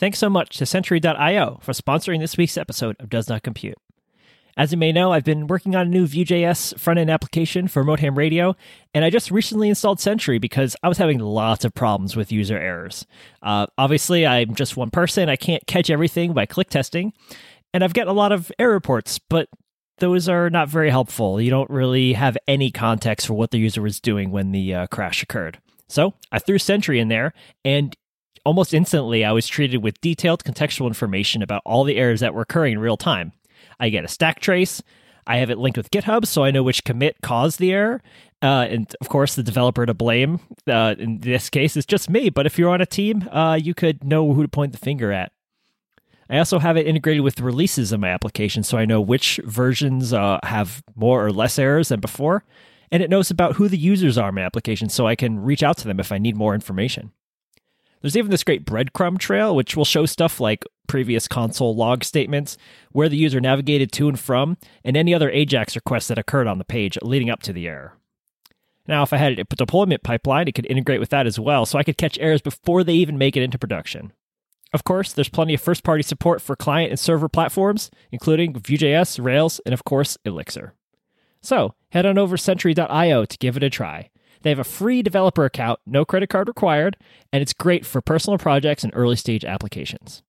Thanks so much to Sentry.io for sponsoring this week's episode of Does Not Compute. As you may know, I've been working on a new Vue.js front-end application for Moteham Radio, and I just recently installed Sentry because I was having lots of problems with user errors. Obviously, I'm just one person. I can't catch everything by click testing, and I've got a lot of error reports, but those are not very helpful. You don't really have any context for what the user was doing when the crash occurred. So I threw Sentry in there, and almost instantly I was treated with detailed contextual information about all the errors that were occurring in real time. I get a stack trace. I have it linked with GitHub, so I know which commit caused the error. And of course, the developer to blame in this case is just me. But if you're on a team, you could know who to point the finger at. I also have it integrated with releases in my application, so I know which versions have more or less errors than before. And it knows about who the users are in my application, so I can reach out to them if I need more information. There's even this great breadcrumb trail, which will show stuff like previous console log statements, where the user navigated to and from, and any other AJAX requests that occurred on the page leading up to the error. Now, if I had a deployment pipeline, it could integrate with that as well, so I could catch errors before they even make it into production. Of course, there's plenty of first-party support for client and server platforms, including Vue.js, Rails, and of course, Elixir. So, head on over to Sentry.io to give it a try. They have a free developer account, no credit card required, and it's great for personal projects and early-stage applications.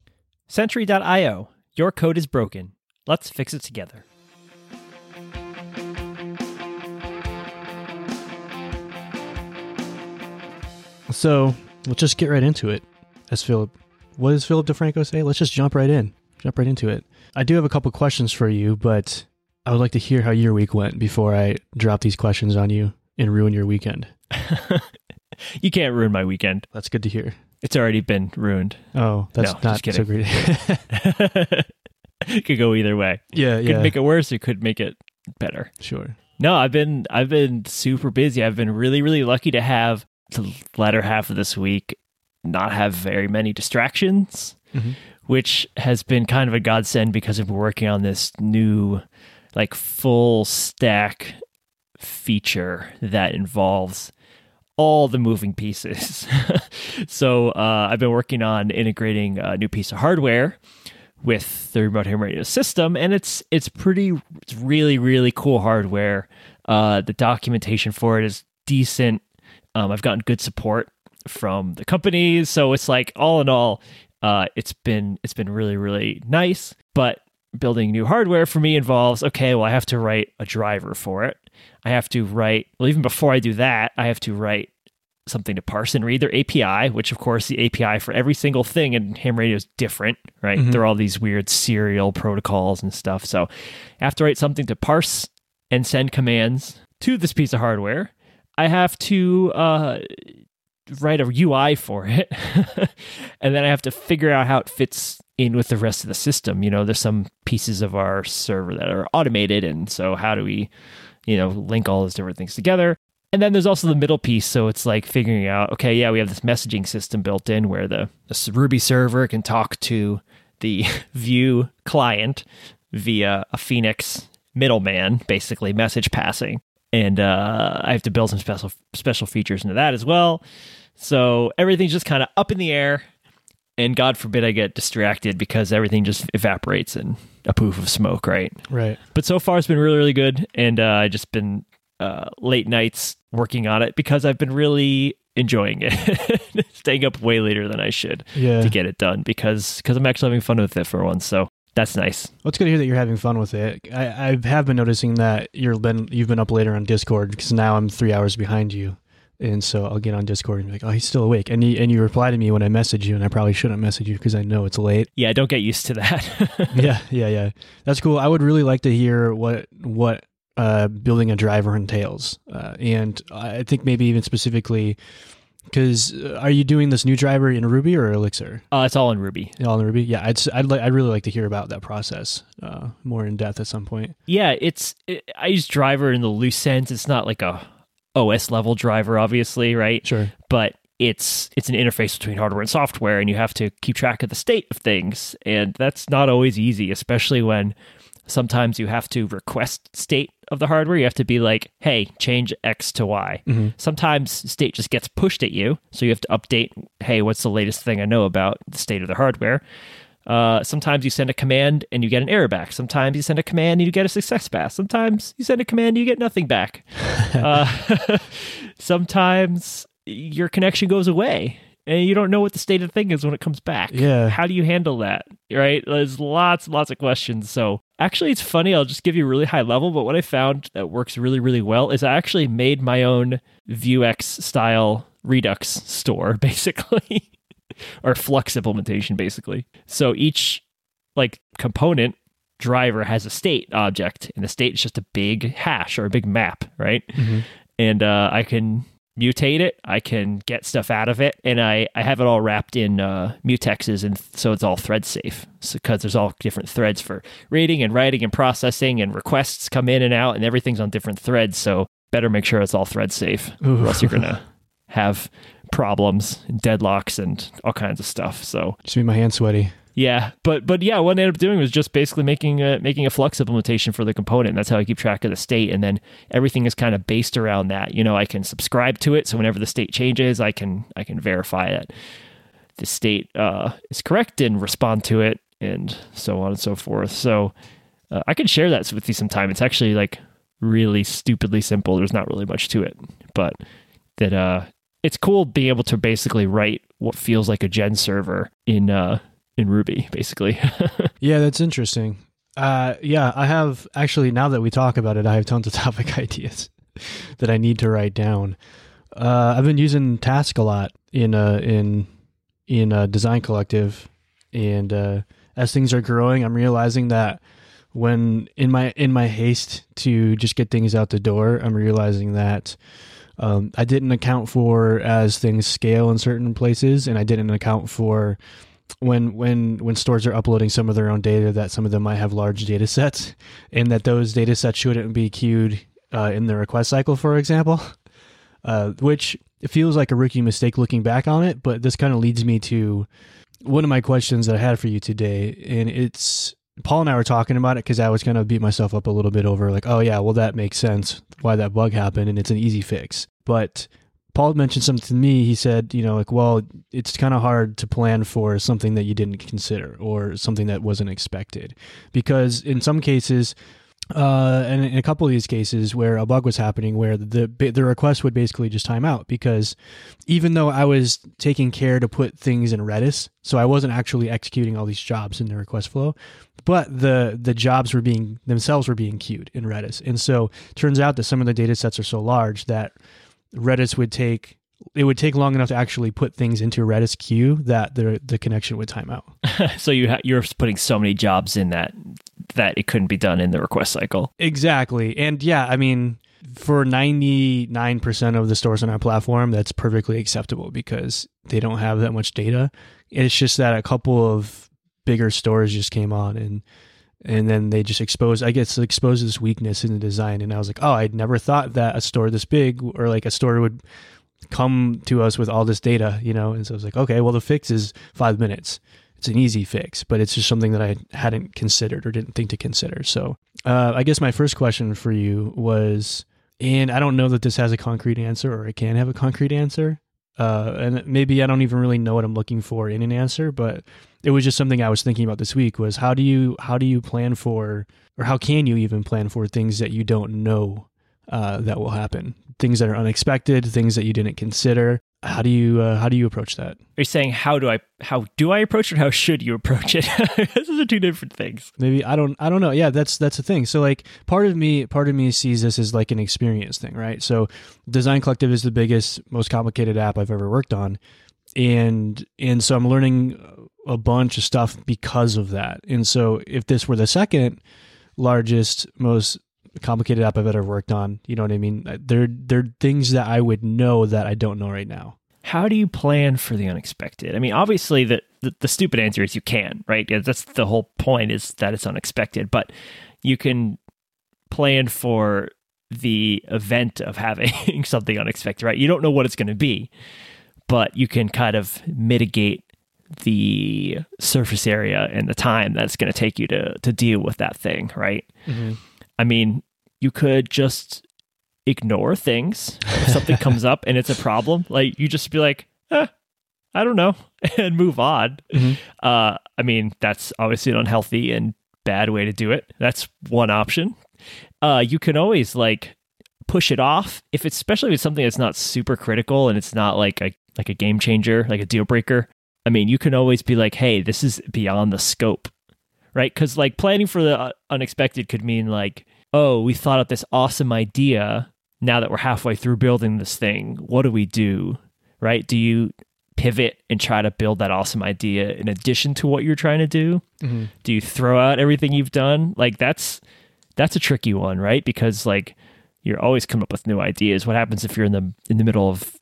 Sentry.io. Your code is broken. Let's fix it together. So, let's just get right into it. What does Philip DeFranco say? Let's just jump right into it. I do have a couple questions for you, but I would like to hear how your week went before I drop these questions on you and ruin your weekend. You can't ruin my weekend. That's good to hear. It's already been ruined. Oh, that's not so great. It could go either way. Yeah. Could make it worse. It could make it better. Sure. No, I've been super busy. I've been really, really lucky to have the latter half of this week not have very many distractions, which has been kind of a godsend because I've been working on this new, like, full stack feature that involves all the moving pieces. So I've been working on integrating a new piece of hardware with the remote ham radio system, and it's really, really cool hardware. The documentation for it is decent. I've gotten good support from the company, so it's like all in all, it's been really, really nice. But building new hardware for me involves, I have to write a driver for it. I have to write, even before I do that, I have to write something to parse and read their API, which of course the API for every single thing in ham radio is different, right? Mm-hmm. There are all these weird serial protocols and stuff. So I have to write something to parse and send commands to this piece of hardware. I have to write a UI for it. And then I have to figure out how it fits in with the rest of the system. You know, there's some pieces of our server that are automated. And so how do we, link all those different things together? And then there's also the middle piece. So it's like figuring out, we have this messaging system built in where the Ruby server can talk to the Vue client via a Phoenix middleman, basically message passing. And I have to build some special features into that as well. So everything's just kind of up in the air. And God forbid I get distracted because everything just evaporates in a poof of smoke, right? Right. But so far it's been really, really good. And I've just been late nights working on it because I've been really enjoying it. Staying up way later than I should to get it done because I'm actually having fun with it for once. So that's nice. Well, it's good to hear that you're having fun with it. I have been noticing that you've been up later on Discord because now I'm 3 hours behind you. And so I'll get on Discord and be like, oh, he's still awake. And you reply to me when I message you, and I probably shouldn't message you because I know it's late. Yeah, don't get used to that. Yeah. That's cool. I would really like to hear what building a driver entails. And I think maybe even specifically, because are you doing this new driver in Ruby or Elixir? It's all in Ruby. All in Ruby? Yeah, I'd really like to hear about that process more in depth at some point. Yeah, I use driver in the loose sense. It's not like a OS level driver, obviously, right? Sure. But it's an interface between hardware and software, and you have to keep track of the state of things. And that's not always easy, especially when sometimes you have to request state of the hardware, you have to be like, hey, change X to Y. Mm-hmm. Sometimes state just gets pushed at you, so you have to update, hey, what's the latest thing I know about the state of the hardware? Sometimes you send a command and you get an error back. Sometimes you send a command and you get a success pass. Sometimes you send a command and you get nothing back. Sometimes your connection goes away and you don't know what the state of the thing is when it comes back. Yeah. How do you handle that? Right? There's lots of questions. So actually, it's funny. I'll just give you a really high level, but what I found that works really, really well is I actually made my own Vuex style Redux store, basically. Or Flux implementation, basically. So each component driver has a state object, and the state is just a big hash or a big map, right? Mm-hmm. And I can mutate it, I can get stuff out of it, and I have it all wrapped in mutexes, and so it's all thread safe, because there's all different threads for reading and writing and processing, and requests come in and out, and everything's on different threads, so better make sure it's all thread safe, or else you're going to have problems and deadlocks and all kinds of stuff. So just made my hands sweaty. Yeah, but yeah, what I ended up doing was just basically making a Flux implementation for the component. And that's how I keep track of the state, and then everything is kind of based around that. You know, I can subscribe to it, so whenever the state changes, I can verify that the state is correct and respond to it, and so on and so forth. So I can share that with you sometime. It's actually really stupidly simple. There's not really much to it, but that it's cool being able to basically write what feels like a Gen server in Ruby, basically. Yeah, that's interesting. Yeah, I have actually, now that we talk about it, I have tons of topic ideas that I need to write down. I've been using Task a lot in Design Collective, and as things are growing, I'm realizing that when in my haste to just get things out the door, I'm realizing that. I didn't account for as things scale in certain places, and I didn't account for when stores are uploading some of their own data, that some of them might have large data sets, and that those data sets shouldn't be queued in the request cycle, for example, which feels like a rookie mistake looking back on it. But this kind of leads me to one of my questions that I had for you today, and it's... Paul and I were talking about it because I was going to beat myself up a little bit over oh yeah, well that makes sense why that bug happened, and it's an easy fix. But Paul mentioned something to me. He said, well, it's kind of hard to plan for something that you didn't consider or something that wasn't expected, because in some cases, and in a couple of these cases where a bug was happening, where the request would basically just time out, because even though I was taking care to put things in Redis, so I wasn't actually executing all these jobs in the request flow, but the jobs were themselves being queued in Redis. And so it turns out that some of the data sets are so large that Redis would take long enough to actually put things into a Redis queue that the connection would time out. So you're putting so many jobs in that it couldn't be done in the request cycle. Exactly. And yeah, I mean, for 99% of the stores on our platform, that's perfectly acceptable because they don't have that much data. It's just that a couple of bigger stores just came on and then they just exposed this weakness in the design. And I was like, oh, I'd never thought that a store this big or a store would come to us with all this data, And so I was like, okay, well, the fix is 5 minutes. It's an easy fix, but it's just something that I hadn't considered or didn't think to consider. So I guess my first question for you was, and I don't know that this has a concrete answer or it can have a concrete answer. And maybe I don't even really know what I'm looking for in an answer, but it was just something I was thinking about this week was how do you plan for, or how can you even plan for things that you don't know that will happen? Things that are unexpected, things that you didn't consider. How do you approach that? Are you saying how do I approach it? Or how should you approach it? Those are two different things. Maybe I don't know. Yeah, that's the thing. So part of me sees this as an experience thing, right? So Design Collective is the biggest, most complicated app I've ever worked on, and so I'm learning a bunch of stuff because of that. And so if this were the second largest, most complicated app I've ever worked on. You know what I mean? They're things that I would know that I don't know right now. How do you plan for the unexpected? I mean, obviously the stupid answer is you can, right? That's the whole point, is that it's unexpected, but you can plan for the event of having something unexpected, right? You don't know what it's going to be, but you can kind of mitigate the surface area and the time that's going to take you to deal with that thing, right? Mm-hmm. I mean, you could just ignore things. If something comes up and it's a problem, like you just be like, I don't know, and move on. Mm-hmm. I mean, that's obviously an unhealthy and bad way to do it. That's one option. You can always like push it off, if it's, especially if it's something that's not super critical and it's not like a game changer, like a deal breaker. I mean, you can always be like, hey, this is beyond the scope, right? Because like planning for the unexpected could mean like, oh, we thought of this awesome idea. Now that we're halfway through building this thing, what do? Right? Do you pivot and try to build that awesome idea in addition to what you're trying to do? Mm-hmm. Do you throw out everything you've done? Like that's a tricky one, right? Because like you're always coming up with new ideas. What happens if you're in the middle of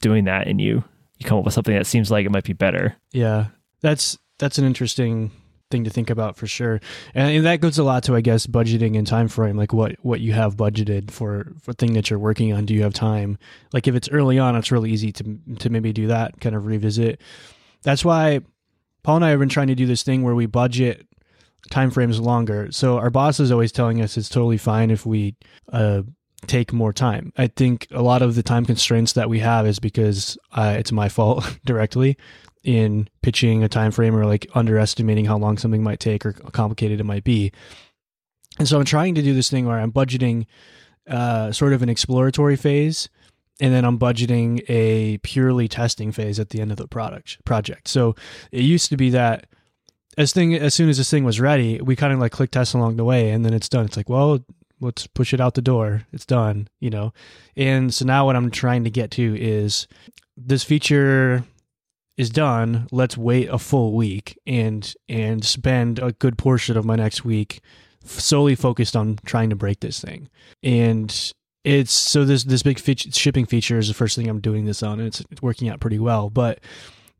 doing that and you come up with something that seems like it might be better? Yeah, that's an interesting thing to think about for sure. And that goes a lot to, I guess, budgeting and time frame, like what you have budgeted for thing that you're working on. Do you have time? Like if it's early on, it's really easy to maybe do that, kind of revisit. That's why Paul and I have been trying to do this thing where we budget time frames longer. So our boss is always telling us it's totally fine if we take more time. I think a lot of the time constraints that we have is because it's my fault directly in pitching a time frame or like underestimating how long something might take or how complicated it might be. And so I'm trying to do this thing where I'm budgeting sort of an exploratory phase, and then I'm budgeting a purely testing phase at the end of the project. So it used to be that as soon as this thing was ready, we kind of like click test along the way, and then it's done. It's like, well, let's push it out the door. It's done, you know? And so now what I'm trying to get to is this feature is done. Let's wait a full week and spend a good portion of my next week solely focused on trying to break this thing. And it's so this big shipping feature is the first thing I'm doing this on, and it's working out pretty well. But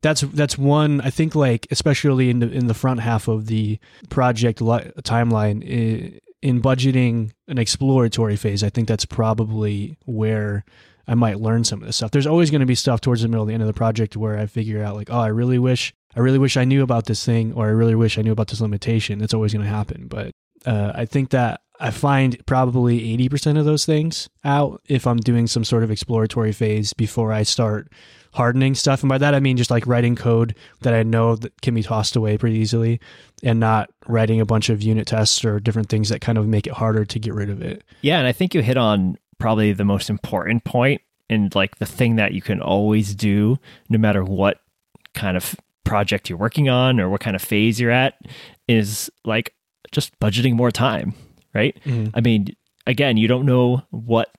that's one, I think, like especially in the front half of the project timeline, in budgeting an exploratory phase, I think that's probably where I might learn some of this stuff. There's always going to be stuff towards the middle, the end of the project where I figure out like, oh, I really wish I knew about this thing, or I really wish I knew about this limitation. That's always going to happen. But I think that I find probably 80% of those things out if I'm doing some sort of exploratory phase before I start hardening stuff. And by that, I mean just like writing code that I know that can be tossed away pretty easily, and not writing a bunch of unit tests or different things that kind of make it harder to get rid of it. Yeah. And I think you hit on probably the most important point, and like the thing that you can always do no matter what kind of project you're working on or what kind of phase you're at, is like just budgeting more time, right? Mm-hmm. I mean, again, you don't know what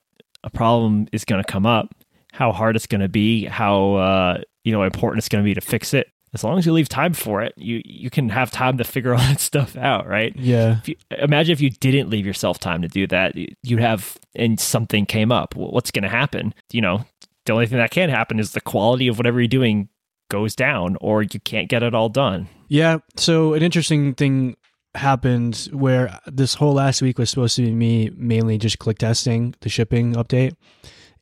a problem is going to come up, how hard it's going to be, how important it's going to be to fix it. As long as you leave time for it, you can have time to figure all that stuff out, right? Yeah. Imagine if you didn't leave yourself time to do that, and something came up. What's going to happen? You know, the only thing that can happen is the quality of whatever you're doing goes down, or you can't get it all done. Yeah. So an interesting thing happened where this whole last week was supposed to be me mainly just click testing the shipping update.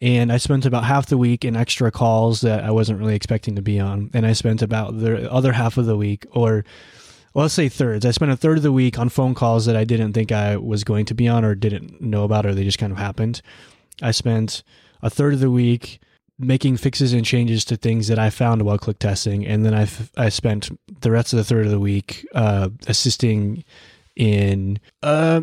And I spent about half the week in extra calls that I wasn't really expecting to be on. And I spent about the other half of the week, or well, let's say thirds. I spent a third of the week on phone calls that I didn't think I was going to be on, or didn't know about, or they just kind of happened. I spent a third of the week making fixes and changes to things that I found while click testing. And then I spent the rest of the third of the week assisting in not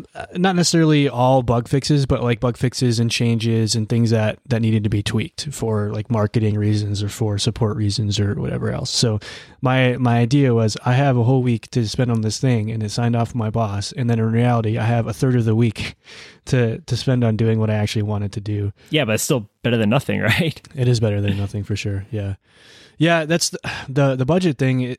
necessarily all bug fixes, but like bug fixes and changes and things that needed to be tweaked for like marketing reasons or for support reasons or whatever else. So my idea was I have a whole week to spend on this thing, and it signed off my boss. And then in reality, I have a third of the week to spend on doing what I actually wanted to do. Yeah, but it's still better than nothing, right? It is better than nothing for sure. Yeah. Yeah, that's the budget thing.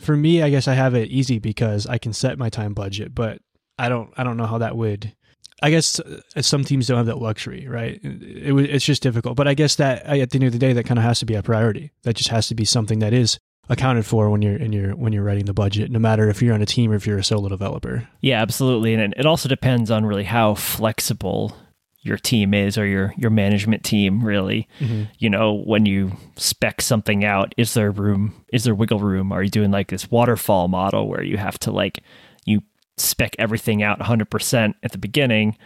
For me, I guess I have it easy because I can set my time budget, but I don't know how that would. I guess some teams don't have that luxury, right? It's just difficult. But I guess that at the end of the day, that kind of has to be a priority. That just has to be something that is accounted for when you're writing the budget, no matter if you're on a team or if you're a solo developer. Yeah, absolutely. And it also depends on really how flexible your team is, or your management team, really. Mm-hmm. You know, when you spec something out, is there wiggle room? Are you doing like this waterfall model where you have to like, you spec everything out 100% at the beginning,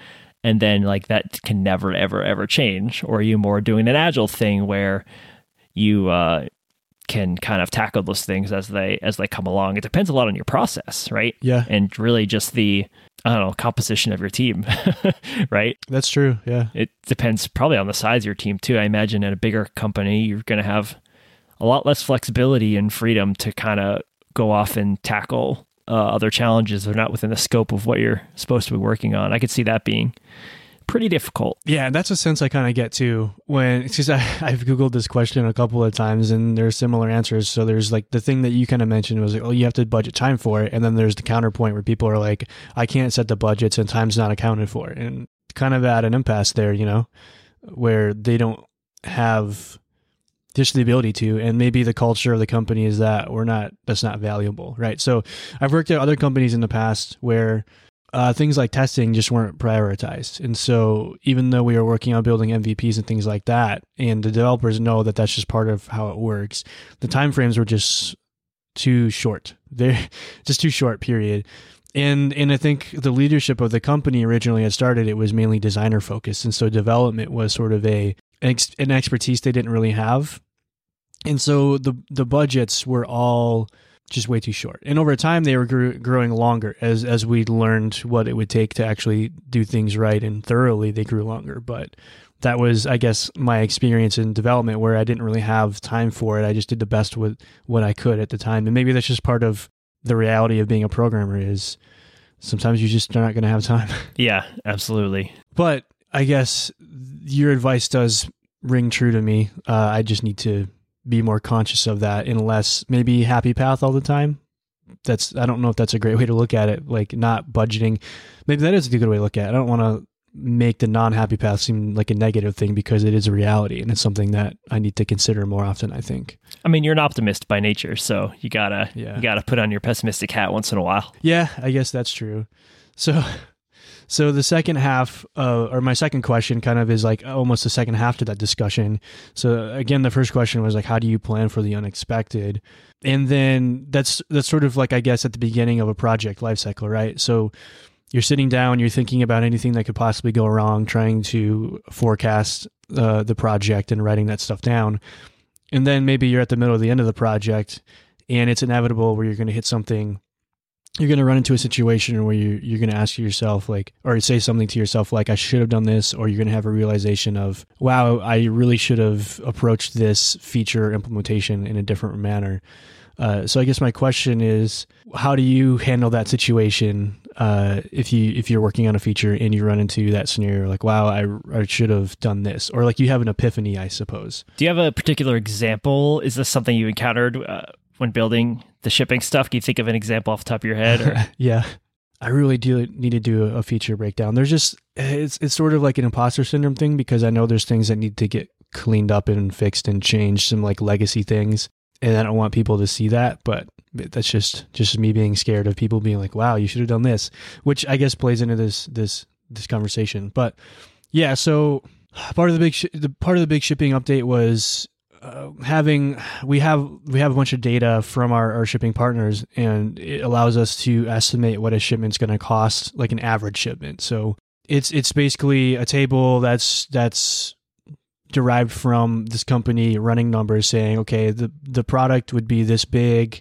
And then like that can never, ever, ever change. Or are you more doing an agile thing where you can kind of tackle those things as they come along? It depends a lot on your process, right? Yeah. And really just the, I don't know, composition of your team, right? That's true. Yeah. It depends probably on the size of your team too. I imagine at a bigger company, you're going to have a lot less flexibility and freedom to kind of go off and tackle other challenges that are not within the scope of what you're supposed to be working on. I could see that being pretty difficult. Yeah, that's a sense I kind of get too when, because I've Googled this question a couple of times and there are similar answers. So there's like the thing that you kind of mentioned was like, oh, you have to budget time for it. And then there's the counterpoint where people are like, I can't set the budgets and time's not accounted for. And kind of at an impasse there, you know, where they don't have just the ability to, and maybe the culture of the company is that that's not valuable, right? So I've worked at other companies in the past where things like testing just weren't prioritized. And so even though we were working on building MVPs and things like that, and the developers know that that's just part of how it works, the timeframes were just too short. They're just too short, period. And I think the leadership of the company originally had started, it was mainly designer focused. And so development was sort of an expertise they didn't really have. And so the budgets were all just way too short. And over time, they were growing longer as we learned what it would take to actually do things right and thoroughly, they grew longer. But that was, I guess, my experience in development where I didn't really have time for it. I just did the best with what I could at the time. And maybe that's just part of the reality of being a programmer is sometimes you just are not going to have time. Yeah, absolutely. But I guess your advice does ring true to me. I just need to be more conscious of that and less maybe happy path all the time. I don't know if that's a great way to look at it, like not budgeting. Maybe that is a good way to look at it. I don't want to make the non-happy path seem like a negative thing because it is a reality and it's something that I need to consider more often, I think. I mean, you're an optimist by nature, so you gotta put on your pessimistic hat once in a while. Yeah, I guess that's true. So the second half, or my second question kind of is like almost the second half to that discussion. So again, the first question was like, how do you plan for the unexpected? And then that's sort of like, I guess, at the beginning of a project lifecycle, right? So you're sitting down, you're thinking about anything that could possibly go wrong, trying to forecast the project and writing that stuff down. And then maybe you're at the middle of the end of the project and it's inevitable where you're going to hit something. You're going to run into a situation where you're going to ask yourself like, or say something to yourself like, I should have done this, or you're going to have a realization of, wow, I really should have approached this feature implementation in a different manner. So I guess my question is, how do you handle that situation if you're working on a feature and you run into that scenario, like, wow, I should have done this, or like you have an epiphany, I suppose. Do you have a particular example? Is this something you encountered when building the shipping stuff? Can you think of an example off the top of your head? Or? Yeah, I really do need to do a feature breakdown. There's just, it's sort of like an imposter syndrome thing because I know there's things that need to get cleaned up and fixed and changed, some like legacy things. And I don't want people to see that, but that's just me being scared of people being like, wow, you should have done this, which I guess plays into this conversation. But yeah, so part of the big, shipping update was we have a bunch of data from our shipping partners, and it allows us to estimate what a shipment's going to cost, like an average shipment. So it's basically a table that's derived from this company running numbers saying, okay, the product would be this big.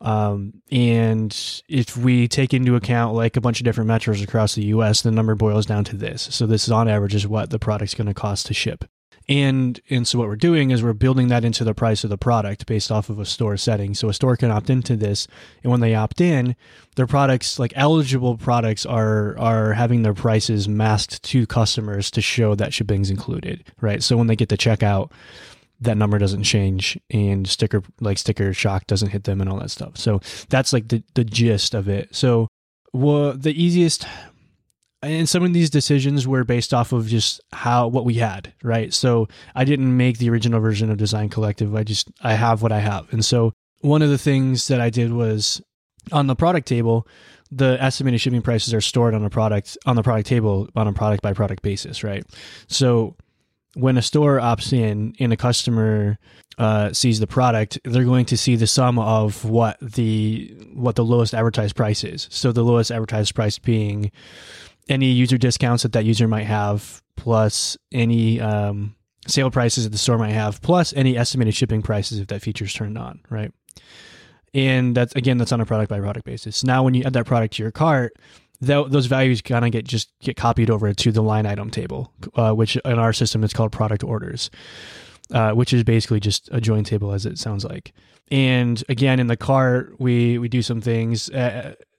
And if we take into account like a bunch of different metros across the US, the number boils down to this. So this is on average is what the product's going to cost to ship. And so what we're doing is we're building that into the price of the product based off of a store setting. So a store can opt into this. And when they opt in, their products, like eligible products, are having their prices masked to customers to show that shipping's included, right? So when they get to checkout, that number doesn't change and sticker shock doesn't hit them and all that stuff. So that's like the gist of it. So the easiest... And some of these decisions were based off of just what we had, right? So I didn't make the original version of Design Collective. I have what I have. And so one of the things that I did was on the product table, the estimated shipping prices are stored on the product table on a product by product basis, right? So when a store opts in and a customer sees the product, they're going to see the sum of what the lowest advertised price is. So the lowest advertised price being any user discounts that user might have, plus any sale prices that the store might have, plus any estimated shipping prices if that feature is turned on, right? And that's, again, that's on a product by product basis. Now, when you add that product to your cart, those values kind of get copied over to the line item table, which in our system is called product orders, which is basically just a join table, as it sounds like. And again, in the cart, we do some things.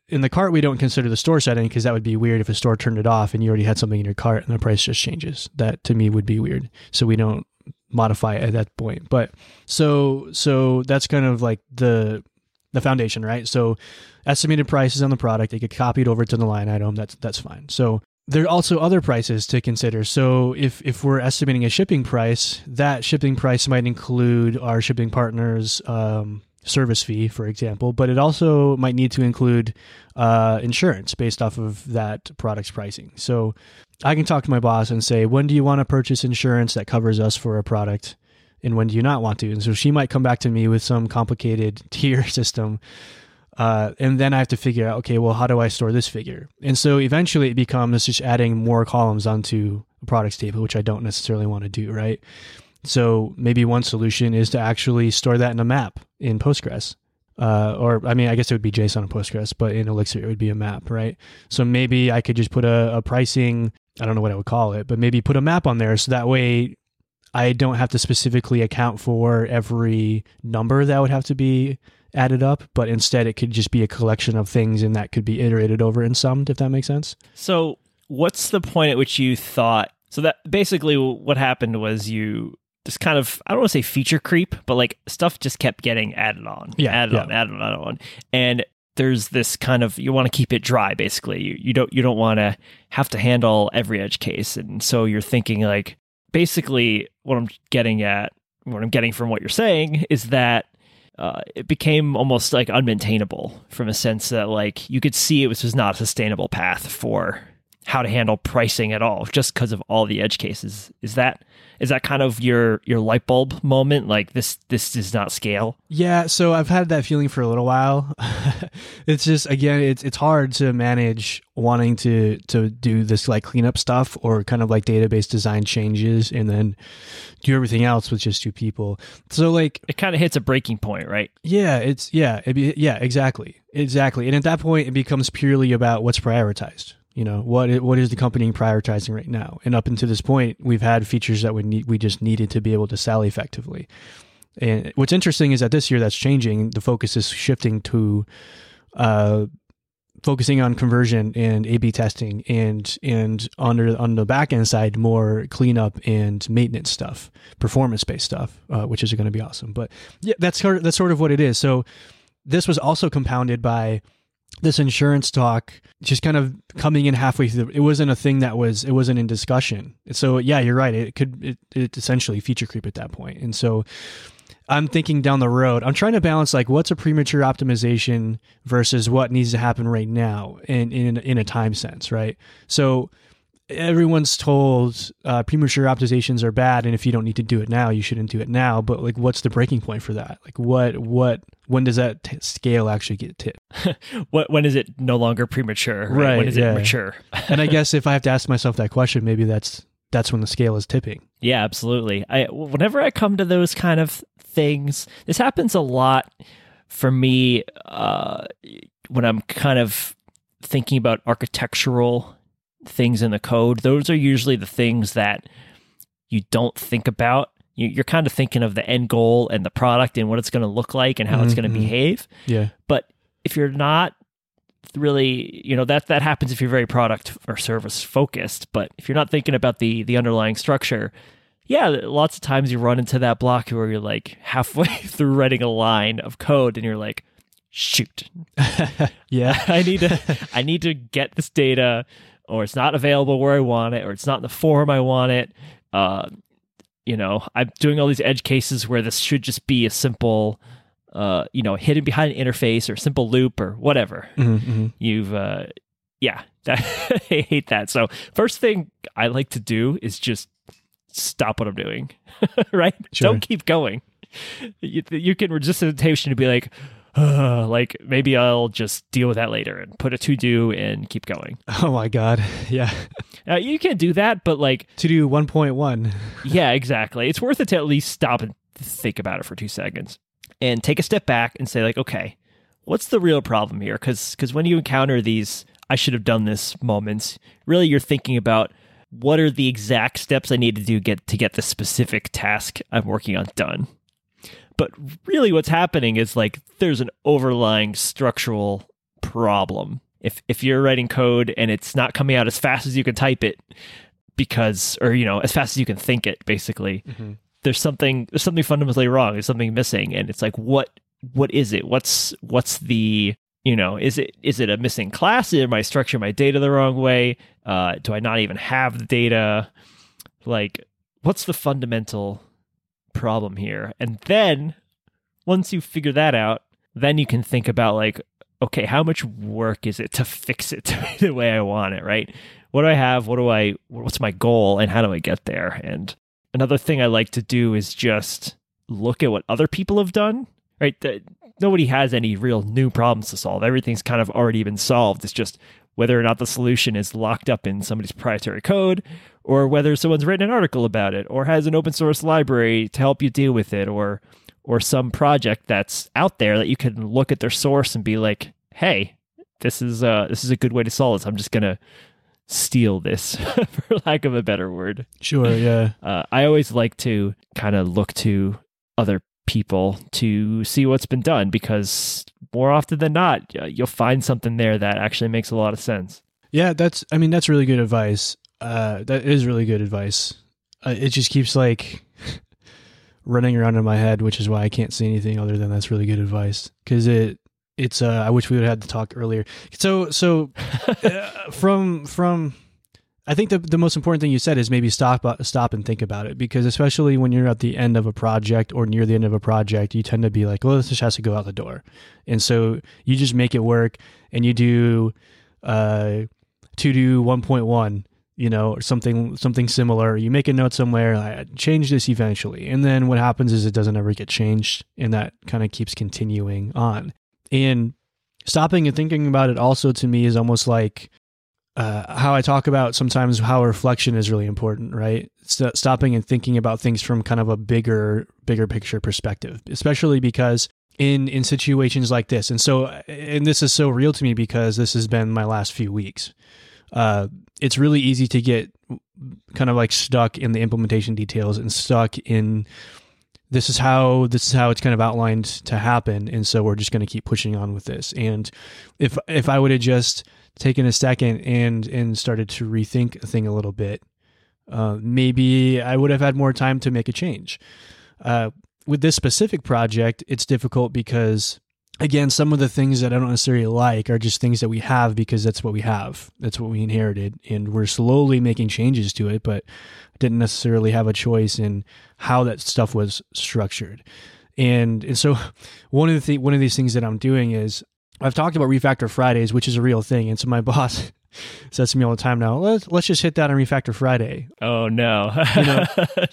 In the cart, we don't consider the store setting because that would be weird if a store turned it off and you already had something in your cart and the price just changes. That, to me, would be weird. So we don't modify it at that point. But so that's kind of like the foundation, right? So estimated prices on the product, they get copied over to the line item. That's fine. So there are also other prices to consider. So if we're estimating a shipping price, that shipping price might include our shipping partners, service fee, for example, but it also might need to include insurance based off of that product's pricing. So I can talk to my boss and say, when do you want to purchase insurance that covers us for a product? And when do you not want to? And so she might come back to me with some complicated tier system. And then I have to figure out, okay, well, how do I store this figure? And so eventually it becomes just adding more columns onto a products table, which I don't necessarily want to do, right? So maybe one solution is to actually store that in a map in Postgres. Or, I mean, I guess it would be JSON and Postgres, but in Elixir, it would be a map, right? So maybe I could just put a pricing, I don't know what I would call it, but maybe put a map on there. So that way I don't have to specifically account for every number that would have to be added up, but instead it could just be a collection of things, and that could be iterated over and summed, if that makes sense. So what's the point at which you thought, so that basically what happened was you just kind of, I don't want to say feature creep, but like stuff just kept getting added on. And there's this kind of, you want to keep it dry, basically. You don't want to have to handle every edge case. And so you're thinking like, basically what I'm getting at, what I'm getting from what you're saying is that it became almost like unmaintainable, from a sense that like you could see it was not a sustainable path for how to handle pricing at all, just because of all the edge cases. Is that kind of your light bulb moment? Like this does not scale? Yeah. So I've had that feeling for a little while. It's just, again, it's hard to manage wanting to do this like cleanup stuff or kind of like database design changes and then do everything else with just two people. So like it kind of hits a breaking point, right? Yeah, exactly. And at that point it becomes purely about what's prioritized. You know, what is the company prioritizing right now? And up until this point, we've had features that we just needed to be able to sell effectively. And what's interesting is that this year that's changing. The focus is shifting to focusing on conversion and A/B testing, and on the back end side, more cleanup and maintenance stuff, performance based stuff, which is going to be awesome. But yeah, that's sort of what it is. So this was also compounded by this insurance talk just kind of coming in halfway through. It wasn't a thing it wasn't in discussion. So yeah, you're right. It's essentially feature creep at that point. And so I'm thinking down the road, I'm trying to balance like what's a premature optimization versus what needs to happen right now in a time sense, right? So everyone's told premature optimizations are bad, and if you don't need to do it now, you shouldn't do it now. But like, what's the breaking point for that? Like, when does that scale actually get tipped? When is it no longer premature? Right. When is it mature? And I guess if I have to ask myself that question, maybe that's when the scale is tipping. Yeah, absolutely. Whenever I come to those kind of things, this happens a lot for me when I'm kind of thinking about architectural things in the code. Those are usually the things that you don't think about. You're kind of thinking of the end goal and the product and what it's going to look like and how it's going to behave. Yeah. But if you're not really, you know, that happens if you're very product or service focused, but if you're not thinking about the underlying structure, yeah, lots of times you run into that block where you're like halfway through writing a line of code and you're like, shoot. Yeah. I need to get this data, or it's not available where I want it, or it's not in the form I want it. You know, I'm doing all these edge cases where this should just be a simple, hidden behind an interface or simple loop or whatever. Mm-hmm. I hate that. So first thing I like to do is just stop what I'm doing, right? Sure. Don't keep going. You can resist the temptation to be like, like maybe I'll just deal with that later and put a to-do and keep going. Oh my God. Yeah. You can do that, but like to-do 1.1. Yeah, exactly. It's worth it to at least stop and think about it for 2 seconds and take a step back and say like, okay, what's the real problem here? Because when you encounter these, I should have done this moments, really you're thinking about what are the exact steps I need to do to get the specific task I'm working on done. But really what's happening is like there's an overlying structural problem. If you're writing code and it's not coming out as fast as you can type it or as fast as you can think it, basically, mm-hmm. there's something fundamentally wrong. There's something missing. And it's like, what is it? What's the, is it a missing class? Am I structuring my data the wrong way? Do I not even have the data? Like, what's the fundamental problem here? And then once you figure that out, then you can think about like, okay, how much work is it to fix it the way I want it, right? What do I have? What's my goal and how do I get there? And another thing I like to do is just look at what other people have done, right? Nobody has any real new problems to solve. Everything's kind of already been solved. It's just whether or not the solution is locked up in somebody's proprietary code, or whether someone's written an article about it, or has an open source library to help you deal with it, or some project that's out there that you can look at their source and be like, hey, this is a good way to solve this. I'm just going to steal this, for lack of a better word. Sure, yeah. I always like to kind of look to other people to see what's been done, because more often than not, you'll find something there that actually makes a lot of sense. Yeah, that's really good advice. That is really good advice. It just keeps like running around in my head, which is why I can't say anything other than that's really good advice. Because it's I wish we would have had the talk earlier. So from I think the most important thing you said is maybe stop and think about it, because especially when you're at the end of a project or near the end of a project, you tend to be like, well, this just has to go out the door. And so you just make it work and you do to-do 1.1, or something similar. You make a note somewhere, like, change this eventually. And then what happens is it doesn't ever get changed, and that kind of keeps continuing on. And stopping and thinking about it also to me is almost like, how I talk about sometimes how reflection is really important, right? Stopping and thinking about things from kind of a bigger picture perspective, especially because in situations like this, and this is so real to me because this has been my last few weeks. It's really easy to get kind of like stuck in the implementation details and stuck in this is how it's kind of outlined to happen, and so we're just going to keep pushing on with this. And if I would have just taken a second and started to rethink a thing a little bit, maybe I would have had more time to make a change. With this specific project, it's difficult because, again, some of the things that I don't necessarily like are just things that we have because that's what we have. That's what we inherited, and we're slowly making changes to it, but didn't necessarily have a choice in how that stuff was structured. And so one of these things that I'm doing is, I've talked about Refactor Fridays, which is a real thing. And so my boss says to me all the time now, let's just hit that on Refactor Friday. Oh no.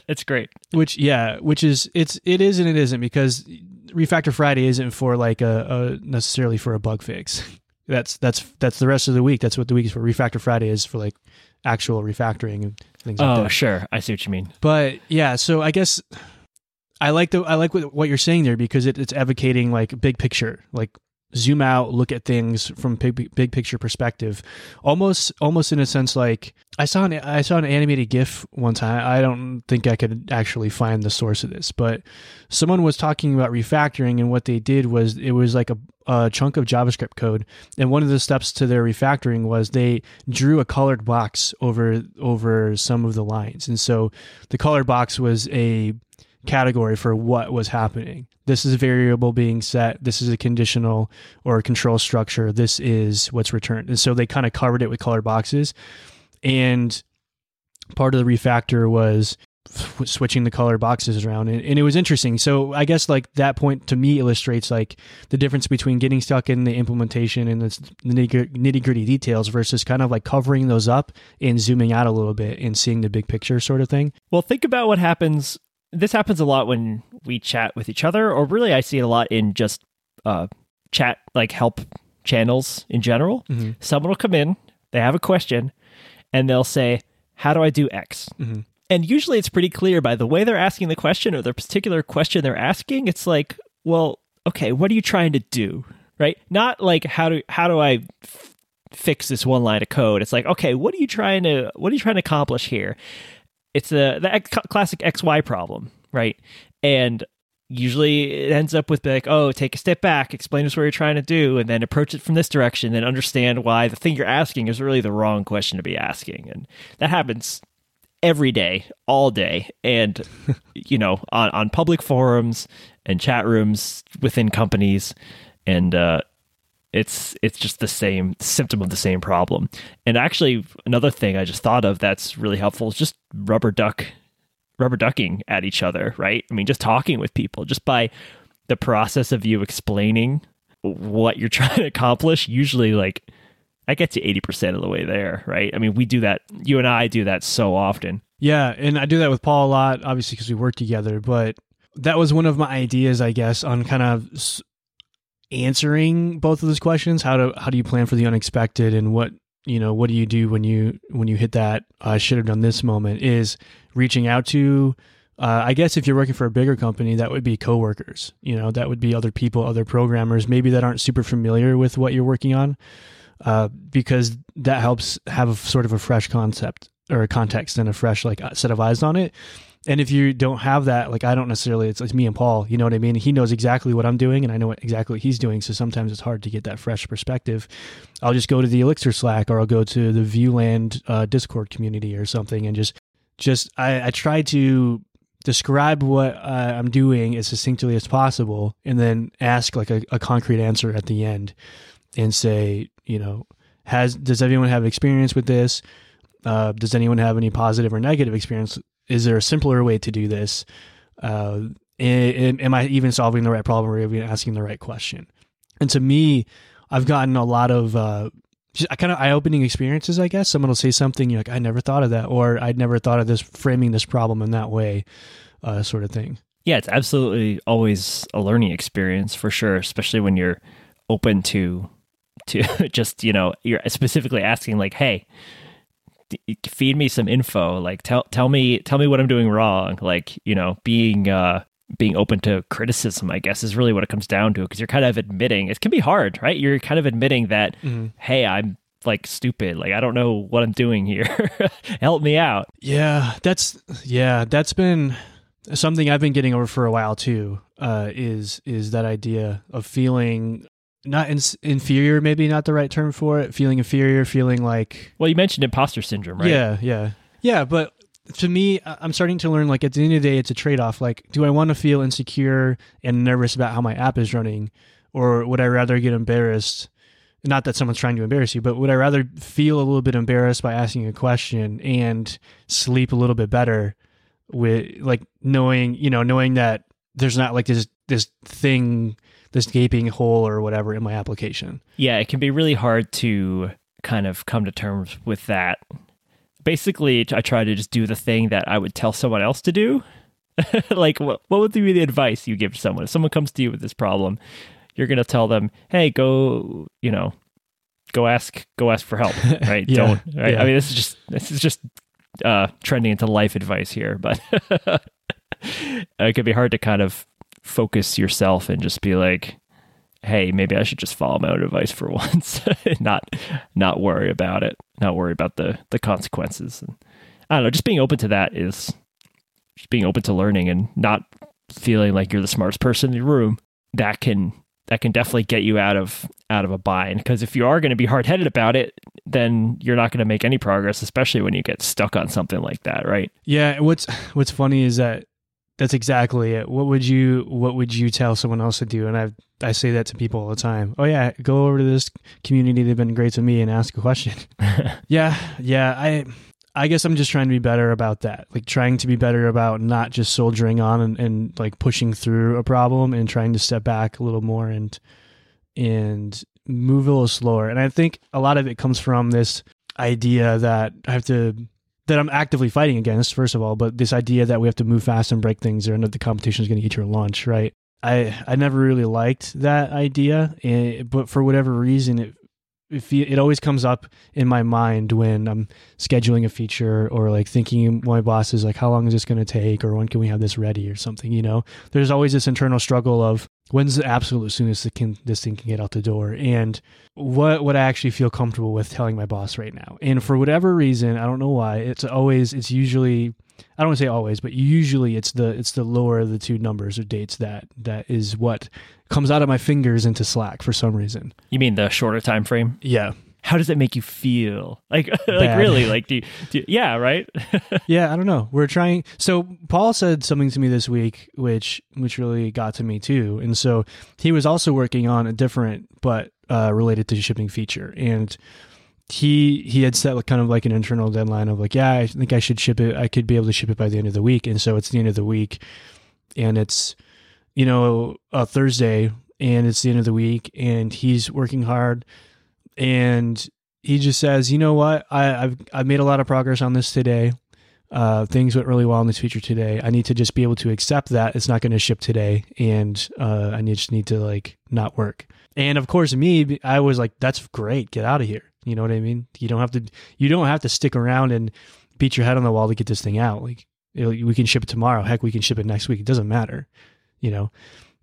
It's great. Which is, it is and it isn't, because Refactor Friday isn't for like a necessarily for a bug fix. That's the rest of the week. That's what the week is for. Refactor Friday is for like actual refactoring and things like that. Oh, sure. I see what you mean. But yeah, so I guess I like what you're saying there, because it's advocating like big picture, like zoom out, look at things from big picture perspective, almost in a sense. Like I saw an animated GIF one time. I don't think I could actually find the source of this, but someone was talking about refactoring, and what they did was it was like a chunk of JavaScript code, and one of the steps to their refactoring was they drew a colored box over some of the lines, and so the colored box was a category for what was happening. This is a variable being set. This is a conditional or a control structure. This is what's returned. And so they kind of covered it with colored boxes. And part of the refactor was switching the colored boxes around. And it was interesting. So I guess like that point to me illustrates like the difference between getting stuck in the implementation and the nitty-gritty details versus kind of like covering those up and zooming out a little bit and seeing the big picture sort of thing. Well, think about what happens. This happens a lot when we chat with each other, or really I see it a lot in just chat, like help channels in general, mm-hmm. someone will come in, they have a question, and they'll say, how do I do X? Mm-hmm. And usually it's pretty clear by the way they're asking the question or the particular question they're asking. It's like, well, okay, what are you trying to do? Right? Not like, how do I fix this one line of code? It's like, okay, what are you trying to accomplish here? It's the classic XY problem, right? And usually it ends up with like, oh, take a step back, explain to us what you're trying to do, and then approach it from this direction and understand why the thing you're asking is really the wrong question to be asking. And that happens every day, all day. And, you know, on public forums and chat rooms within companies. And it's just the same symptom of the same problem. And actually, another thing I just thought of that's really helpful is just rubber ducking at each other, right? I mean, just talking with people, just by the process of you explaining what you're trying to accomplish, usually like I get to 80% of the way there, right? I mean, we do that, you and I do that so often. Yeah, and I do that with Paul a lot, obviously, because we work together, but that was one of my ideas, I guess, on kind of answering both of those questions. How do you plan for the unexpected, and what do you do when you hit that I should have done this moment, is reaching out to I guess if you're working for a bigger company, that would be coworkers, that would be other people, other programmers maybe that aren't super familiar with what you're working on, because that helps have a sort of a fresh concept or a context and a fresh like set of eyes on it. And if you don't have that, like I don't necessarily, it's me and Paul, you know what I mean? He knows exactly what I'm doing and I know exactly what he's doing. So sometimes it's hard to get that fresh perspective. I'll just go to the Elixir Slack, or I'll go to the Vueland Discord community or something. And I try to describe what I'm doing as succinctly as possible, and then ask like a concrete answer at the end and say, does everyone have experience with this? Does anyone have any positive or negative experience? Is there a simpler way to do this? Am I even solving the right problem, or even asking the right question? And to me, I've gotten a lot of eye-opening experiences, I guess. Someone will say something, you're like, I never thought of that, or I'd never thought of this, framing this problem in that way, sort of thing. Yeah, it's absolutely always a learning experience for sure, especially when you're open to just, you're specifically asking like, hey, feed me some info, like tell me what I'm doing wrong, like being open to criticism, I guess, is really what it comes down to, because you're kind of admitting, it can be hard, right? You're kind of admitting that mm-hmm. hey, I'm like stupid, like I don't know what I'm doing here. Help me out. That's been something I've been getting over for a while too, is that idea of feeling not inferior, maybe not the right term for it, feeling inferior, feeling like... Well, you mentioned imposter syndrome, right? Yeah, but to me, I'm starting to learn, like, at the end of the day, it's a trade-off. Like, do I want to feel insecure and nervous about how my app is running, or would I rather get embarrassed? Not that someone's trying to embarrass you, but would I rather feel a little bit embarrassed by asking a question and sleep a little bit better with, like, knowing that there's not, like, this thing... this gaping hole or whatever in my application. Yeah, it can be really hard to kind of come to terms with that. Basically, I try to just do the thing that I would tell someone else to do. Like, what would be the advice you give to someone? If someone comes to you with this problem, you're going to tell them, hey, go ask for help, right? Yeah, don't, right? Yeah. I mean, this is just trending into life advice here, but it can be hard to kind of focus yourself and just be like, hey, maybe I should just follow my own advice for once and not worry about it, not worry about the consequences. And I don't know, just being open to that is just being open to learning and not feeling like you're the smartest person in the room. That can definitely get you out of a bind, because if you are going to be hard-headed about it, then you're not going to make any progress, especially when you get stuck on something like that, right? Yeah, what's funny is that that's exactly it. What would you tell someone else to do? And I say that to people all the time. Oh yeah, go over to this community. They've been great to me, and ask a question. Yeah. I guess I'm just trying to be better about that. Like trying to be better about not just soldiering on and like pushing through a problem, and trying to step back a little more and move a little slower. And I think a lot of it comes from this idea that that I'm actively fighting against, first of all, but this idea that we have to move fast and break things, or the competition is going to eat your lunch, right? I never really liked that idea, but for whatever reason, it always comes up in my mind when I'm scheduling a feature or like thinking my boss is like, how long is this going to take? Or when can we have this ready or something, you know? There's always this internal struggle of when's the absolute soonest this thing can get out the door, and what would I actually feel comfortable with telling my boss right now? And for whatever reason, I don't know why, it's usually, I don't want to say always, but usually it's the lower of the two numbers or dates that is what comes out of my fingers into Slack for some reason. You mean the shorter time frame? Yeah. How does that make you feel? Like, like really? Like, do you, yeah, right? Yeah, I don't know. We're trying. So Paul said something to me this week, which really got to me too. And so he was also working on a different but related to shipping feature, and he had set kind of like an internal deadline of like, yeah, I think I should ship it. I could be able to ship it by the end of the week. And so it's the end of the week, and it's, you know, a Thursday, and it's the end of the week, and he's working hard, and he just says, you know what, I've made a lot of progress on this today. Things went really well on this feature today. I need to just be able to accept that it's not going to ship today, and I just need to like not work. And of course me, I was like, that's great. Get out of here. You know what I mean? You don't have to stick around and beat your head on the wall to get this thing out. Like, we can ship it tomorrow. Heck, we can ship it next week. It doesn't matter, you know.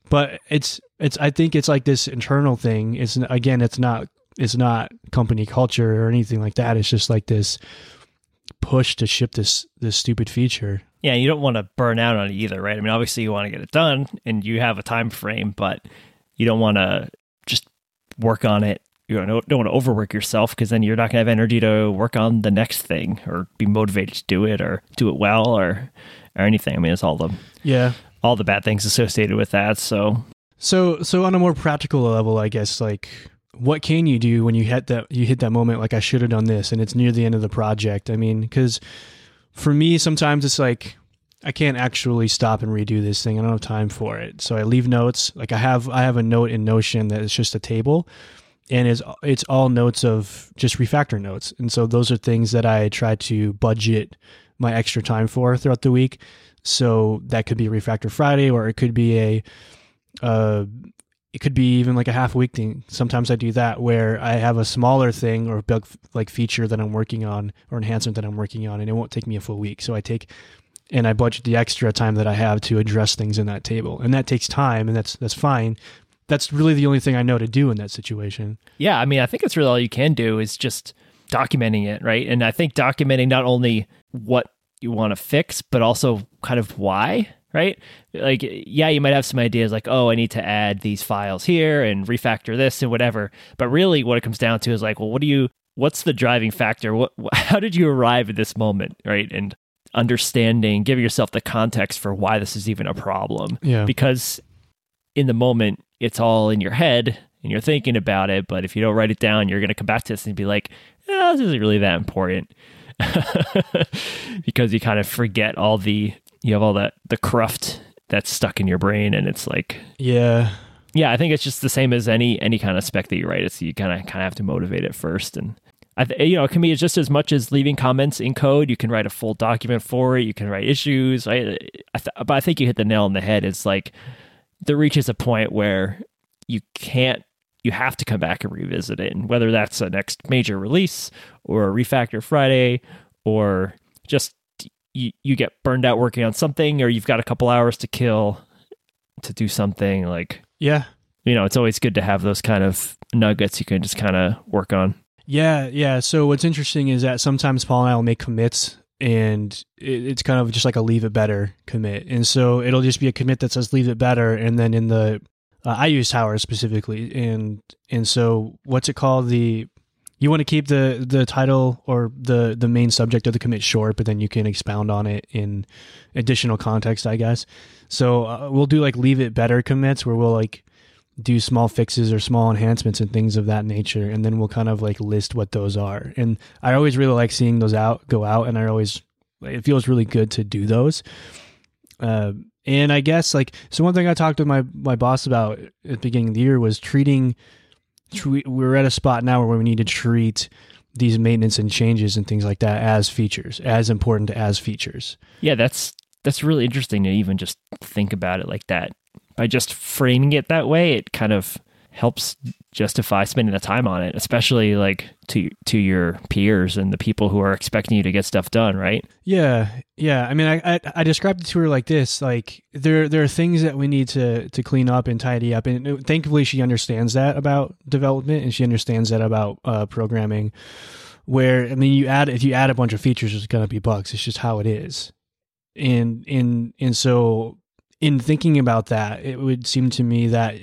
But it's. I think it's like this internal thing. It's, again, it's not company culture or anything like that. It's just like this push to ship this stupid feature. Yeah, you don't want to burn out on it either, right? I mean, obviously you want to get it done, and you have a time frame, but you don't want to just work on it. You don't want to overwork yourself, because then you're not going to have energy to work on the next thing or be motivated to do it or do it well or anything. I mean, it's all the bad things associated with that. So on a more practical level, I guess, like, what can you do when you hit that moment? Like, I should have done this, and it's near the end of the project. I mean, because for me, sometimes it's like, I can't actually stop and redo this thing. I don't have time for it. So I leave notes. Like, I have a note in Notion that is just a table. And it's all notes of just refactor notes. And so those are things that I try to budget my extra time for throughout the week. So that could be Refactor Friday, or it could be even like a half week thing. Sometimes I do that where I have a smaller thing or bug like feature that I'm working on or enhancement that I'm working on, and it won't take me a full week. So I budget the extra time that I have to address things in that table. And that takes time, and that's fine. That's really the only thing I know to do in that situation. Yeah, I mean, I think it's really all you can do is just documenting it, right? And I think documenting not only what you want to fix, but also kind of why, right? Like, yeah, you might have some ideas like, oh, I need to add these files here and refactor this and whatever. But really what it comes down to is like, well, what's the driving factor? How did you arrive at this moment, right? And understanding, giving yourself the context for why this is even a problem. Yeah. Because in the moment, it's all in your head and you're thinking about it. But if you don't write it down, you're going to come back to this and be like, this isn't really that important. Because you kind of forget you have all the cruft that's stuck in your brain. And it's like, yeah, I think it's just the same as any kind of spec that you write. It's, you kind of have to motivate it first. And it can be just as much as leaving comments in code. You can write a full document for it. You can write issues. But I think you hit the nail on the head. It's like, there reaches a point where you have to come back and revisit it. And whether that's a next major release or a Refactor Friday, or just you get burned out working on something, or you've got a couple hours to kill to do something, like, yeah, you know, it's always good to have those kind of nuggets you can just kind of work on. Yeah. So what's interesting is that sometimes Paul and I will make commits, and it's kind of just like a leave it better commit. And so it'll just be a commit that says leave it better. And then in the, I use Tower specifically. And so what's it called? You want to keep the title or the main subject of the commit short, but then you can expound on it in additional context, I guess. So we'll do like leave it better commits where we'll like do small fixes or small enhancements and things of that nature. And then we'll kind of like list what those are. And I always really like seeing those go out. And it feels really good to do those. And I guess like, so one thing I talked to my boss about at the beginning of the year was we're at a spot now where we need to treat these maintenance and changes and things like that as features, as important as features. Yeah. That's really interesting to even just think about it like that. by just framing it that way, it kind of helps justify spending the time on it, especially like to your peers and the people who are expecting you to get stuff done, right? Yeah. I mean, I described it to her like this: like there are things that we need to clean up and tidy up, and thankfully she understands that about development, and she understands that about programming. Where I mean, if you add a bunch of features, there's gonna be bugs. It's just how it is, and so in thinking about that, it would seem to me that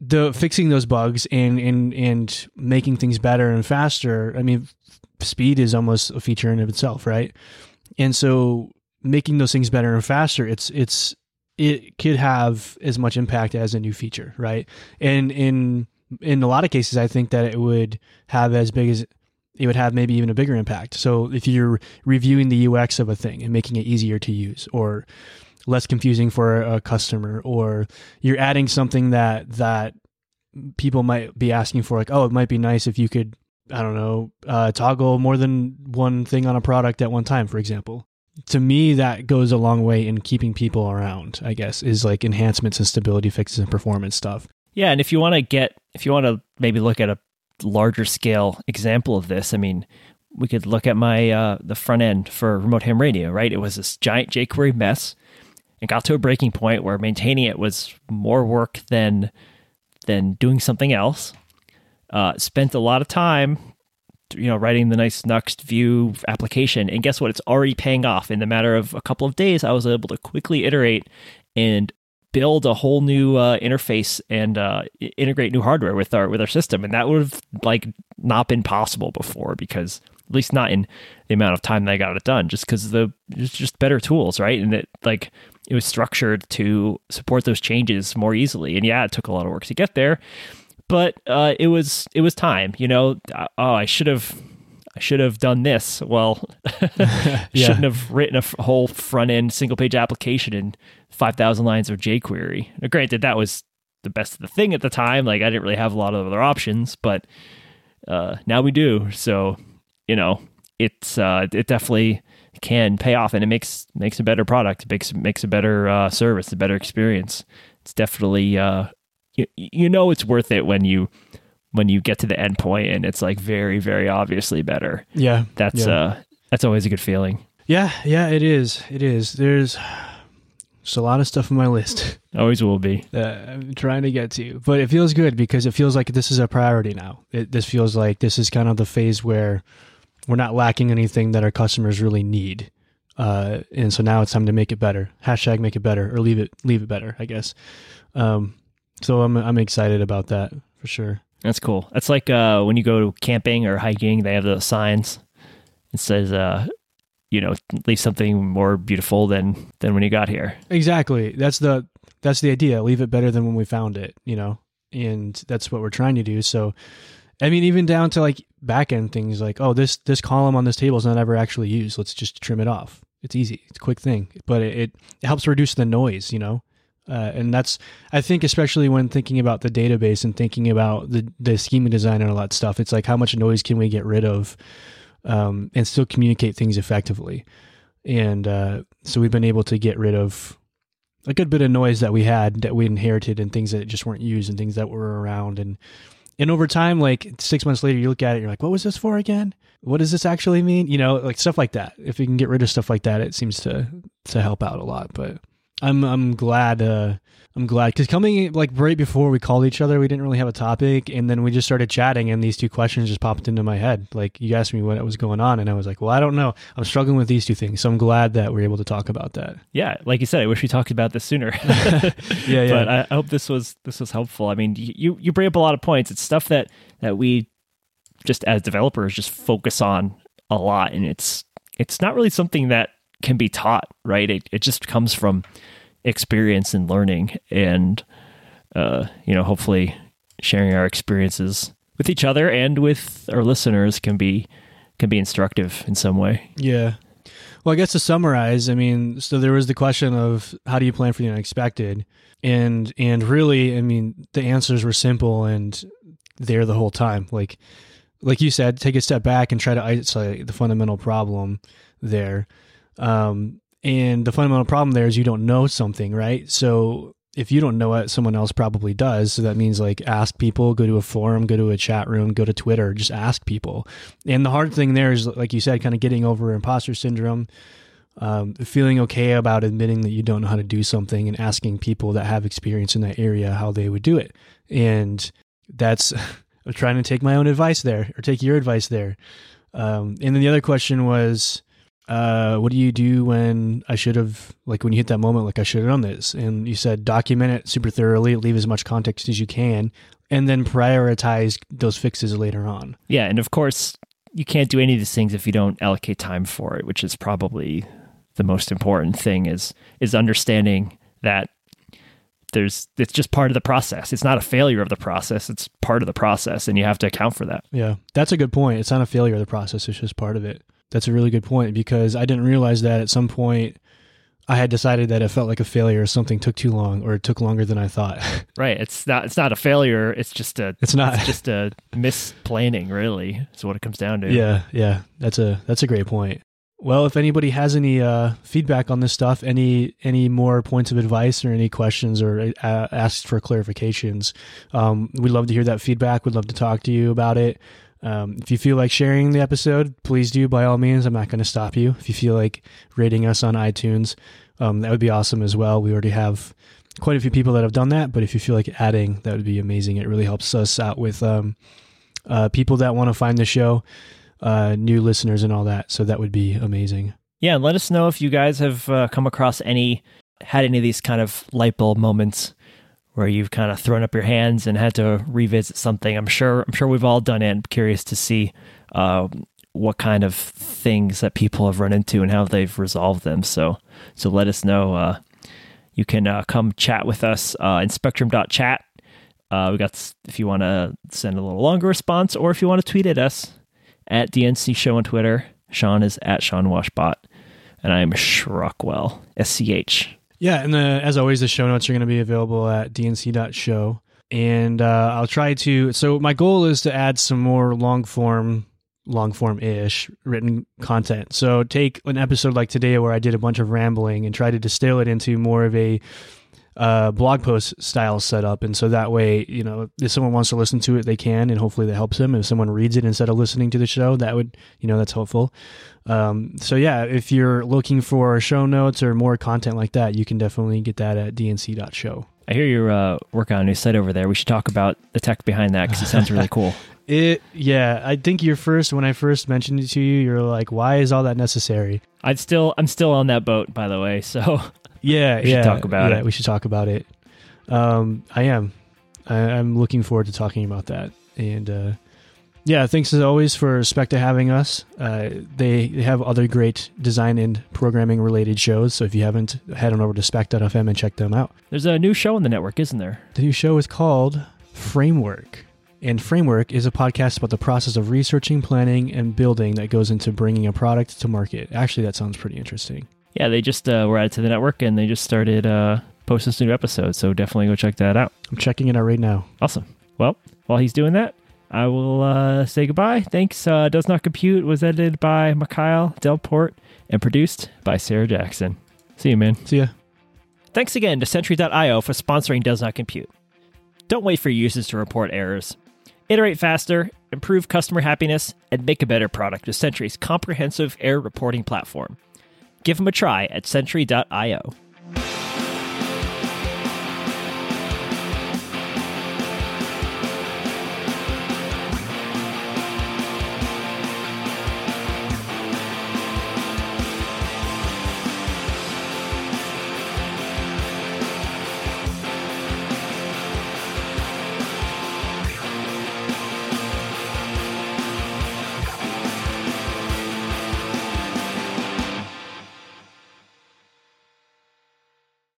the fixing those bugs and making things better and faster, I mean, speed is almost a feature in of itself, right? And so making those things better and faster, it could have as much impact as a new feature, right? And in a lot of cases, I think that it would have maybe even a bigger impact. So if you're reviewing the UX of a thing and making it easier to use or less confusing for a customer, or you're adding something that people might be asking for, like, oh, it might be nice if you could, I don't know, toggle more than one thing on a product at one time, for example. To me, that goes a long way in keeping people around, I guess, is like enhancements and stability fixes and performance stuff. Yeah. And if you want to maybe look at a larger scale example of this, I mean, we could look at my the front end for Remote Ham Radio, right? It was this giant jQuery mess. It got to a breaking point where maintaining it was more work than doing something else. Spent a lot of time, writing the nice Nuxt Vue application, and guess what? It's already paying off. In the matter of a couple of days, I was able to quickly iterate and build a whole new interface and integrate new hardware with our system, and that would have like not been possible before, because at least not in the amount of time that I got it done, just because it's just better tools, right? And it was structured to support those changes more easily. And yeah, it took a lot of work to get there, but it was time. I should have done this. Well, shouldn't have written a whole front-end single-page application in 5,000 lines of jQuery. Now, granted, that was the best of the thing at the time. Like, I didn't really have a lot of other options, but now we do. So, it's it definitely can pay off, and it makes a better product. It makes a better service, a better experience. It's definitely, it's worth it when you get to the end point and it's like very, very obviously better. Yeah. That's always a good feeling. Yeah, it is. It is. There's a lot of stuff on my list. Always will be. I'm trying to get to, but it feels good because it feels like this is a priority now. This feels like this is kind of the phase where we're not lacking anything that our customers really need. And so now it's time to make it better. # make it better, or leave it better, I guess. So I'm excited about that for sure. That's cool. That's like when you go camping or hiking, they have those signs. It says, leave something more beautiful than when you got here. Exactly. That's the idea. Leave it better than when we found it, and that's what we're trying to do. So, I mean, even down to like back-end things like, oh, this column on this table is not ever actually used. Let's just trim it off. It's easy. It's a quick thing, but it helps reduce the noise, and that's, I think, especially when thinking about the database and thinking about the schema design and all that stuff, it's like how much noise can we get rid of and still communicate things effectively. And so we've been able to get rid of a good bit of noise that we had, that we inherited, and things that just weren't used and things that were around. And over time, like 6 months later, you look at it, you're like, what was this for again? What does this actually mean? Like stuff like that. If we can get rid of stuff like that, it seems to help out a lot, but... I'm glad because coming like right before we called each other, we didn't really have a topic, and then we just started chatting, and these two questions just popped into my head. Like, you asked me what was going on, and I was like, well, I don't know. I'm struggling with these two things, so I'm glad that we're able to talk about that. Yeah, like you said, I wish we talked about this sooner. Yeah. But I hope this was helpful. I mean, you bring up a lot of points. It's stuff that we just as developers just focus on a lot, and it's not really something that can be taught, right? It just comes from experience and learning, and hopefully sharing our experiences with each other and with our listeners can be instructive in some way. Yeah. Well, I guess to summarize, I mean, so there was the question of how do you plan for the unexpected, and really, I mean, the answers were simple and there the whole time. Like you said, take a step back and try to isolate the fundamental problem there. And the fundamental problem there is you don't know something, right? So if you don't know it, someone else probably does. So that means like ask people, go to a forum, go to a chat room, go to Twitter, just ask people. And the hard thing there is, like you said, kind of getting over imposter syndrome, feeling okay about admitting that you don't know how to do something and asking people that have experience in that area how they would do it. And that's I'm trying to take my own advice there, or take your advice there. And then the other question was, what do you do when I should have, like when you hit that moment, like I should have done this? And you said, document it super thoroughly, leave as much context as you can, and then prioritize those fixes later on. Yeah. And of course, you can't do any of these things if you don't allocate time for it, which is probably the most important thing, is understanding that it's just part of the process. It's not a failure of the process. It's part of the process, and you have to account for that. Yeah. That's a good point. It's not a failure of the process. It's just part of it. That's a really good point, because I didn't realize that at some point I had decided that it felt like a failure if something took too long, or it took longer than I thought. Right. It's not a failure. It's just a misplanning, really. That's what it comes down to. Yeah. Yeah. That's a great point. Well, if anybody has any feedback on this stuff, any more points of advice or any questions or asks for clarifications, we'd love to hear that feedback. We'd love to talk to you about it. If you feel like sharing the episode, please do, by all means. I'm not going to stop you. If you feel like rating us on iTunes, that would be awesome as well. We already have quite a few people that have done that, but if you feel like adding, that would be amazing. It really helps us out with people that want to find the show, new listeners and all that. So that would be amazing. Yeah. And let us know if you guys have come across had any of these kind of light bulb moments where you've kind of thrown up your hands and had to revisit something. I'm sure we've all done it. I'm curious to see what kind of things that people have run into and how they've resolved them. So let us know. You can come chat with us in Spectrum.chat. We got, if you want to send a little longer response, or if you want to tweet at us at dnc.show on Twitter. Sean is at Sean Washbot, and I'm Shrockwell, SCH. Yeah, and as always, the show notes are going to be available at dnc.show. And I'll try to... So my goal is to add some more long-form-ish written content. So take an episode like today where I did a bunch of rambling and try to distill it into more of a blog post style setup. And so that way, you know, if someone wants to listen to it, they can, and hopefully that helps them. If someone reads it instead of listening to the show, that would, you know, that's helpful. So yeah, if you're looking for show notes or more content like that, you can definitely get that at dnc.show. I hear you're working on a new site over there. We should talk about the tech behind that, because it sounds really cool. Yeah, I think when I first mentioned it to you, you're like, why is all that necessary? I'm still on that boat, by the way, so... Yeah, we should talk about it. We should talk about it. I'm looking forward to talking about that. And thanks as always for Specta having us. They have other great design and programming related shows. So if you haven't, head on over to Spec.fm and check them out. There's a new show on the network, isn't there? The new show is called Framework. And Framework is a podcast about the process of researching, planning, and building that goes into bringing a product to market. Actually, that sounds pretty interesting. Yeah, they just were added to the network, and they just started posting some new episodes, so definitely go check that out. I'm checking it out right now. Awesome. Well, while he's doing that, I will say goodbye. Thanks. Does Not Compute was edited by Mikhail Delport and produced by Sarah Jackson. See you, man. See ya. Thanks again to Sentry.io for sponsoring Does Not Compute. Don't wait for users to report errors. Iterate faster, improve customer happiness, and make a better product with Sentry's comprehensive error reporting platform. Give them a try at Sentry.io.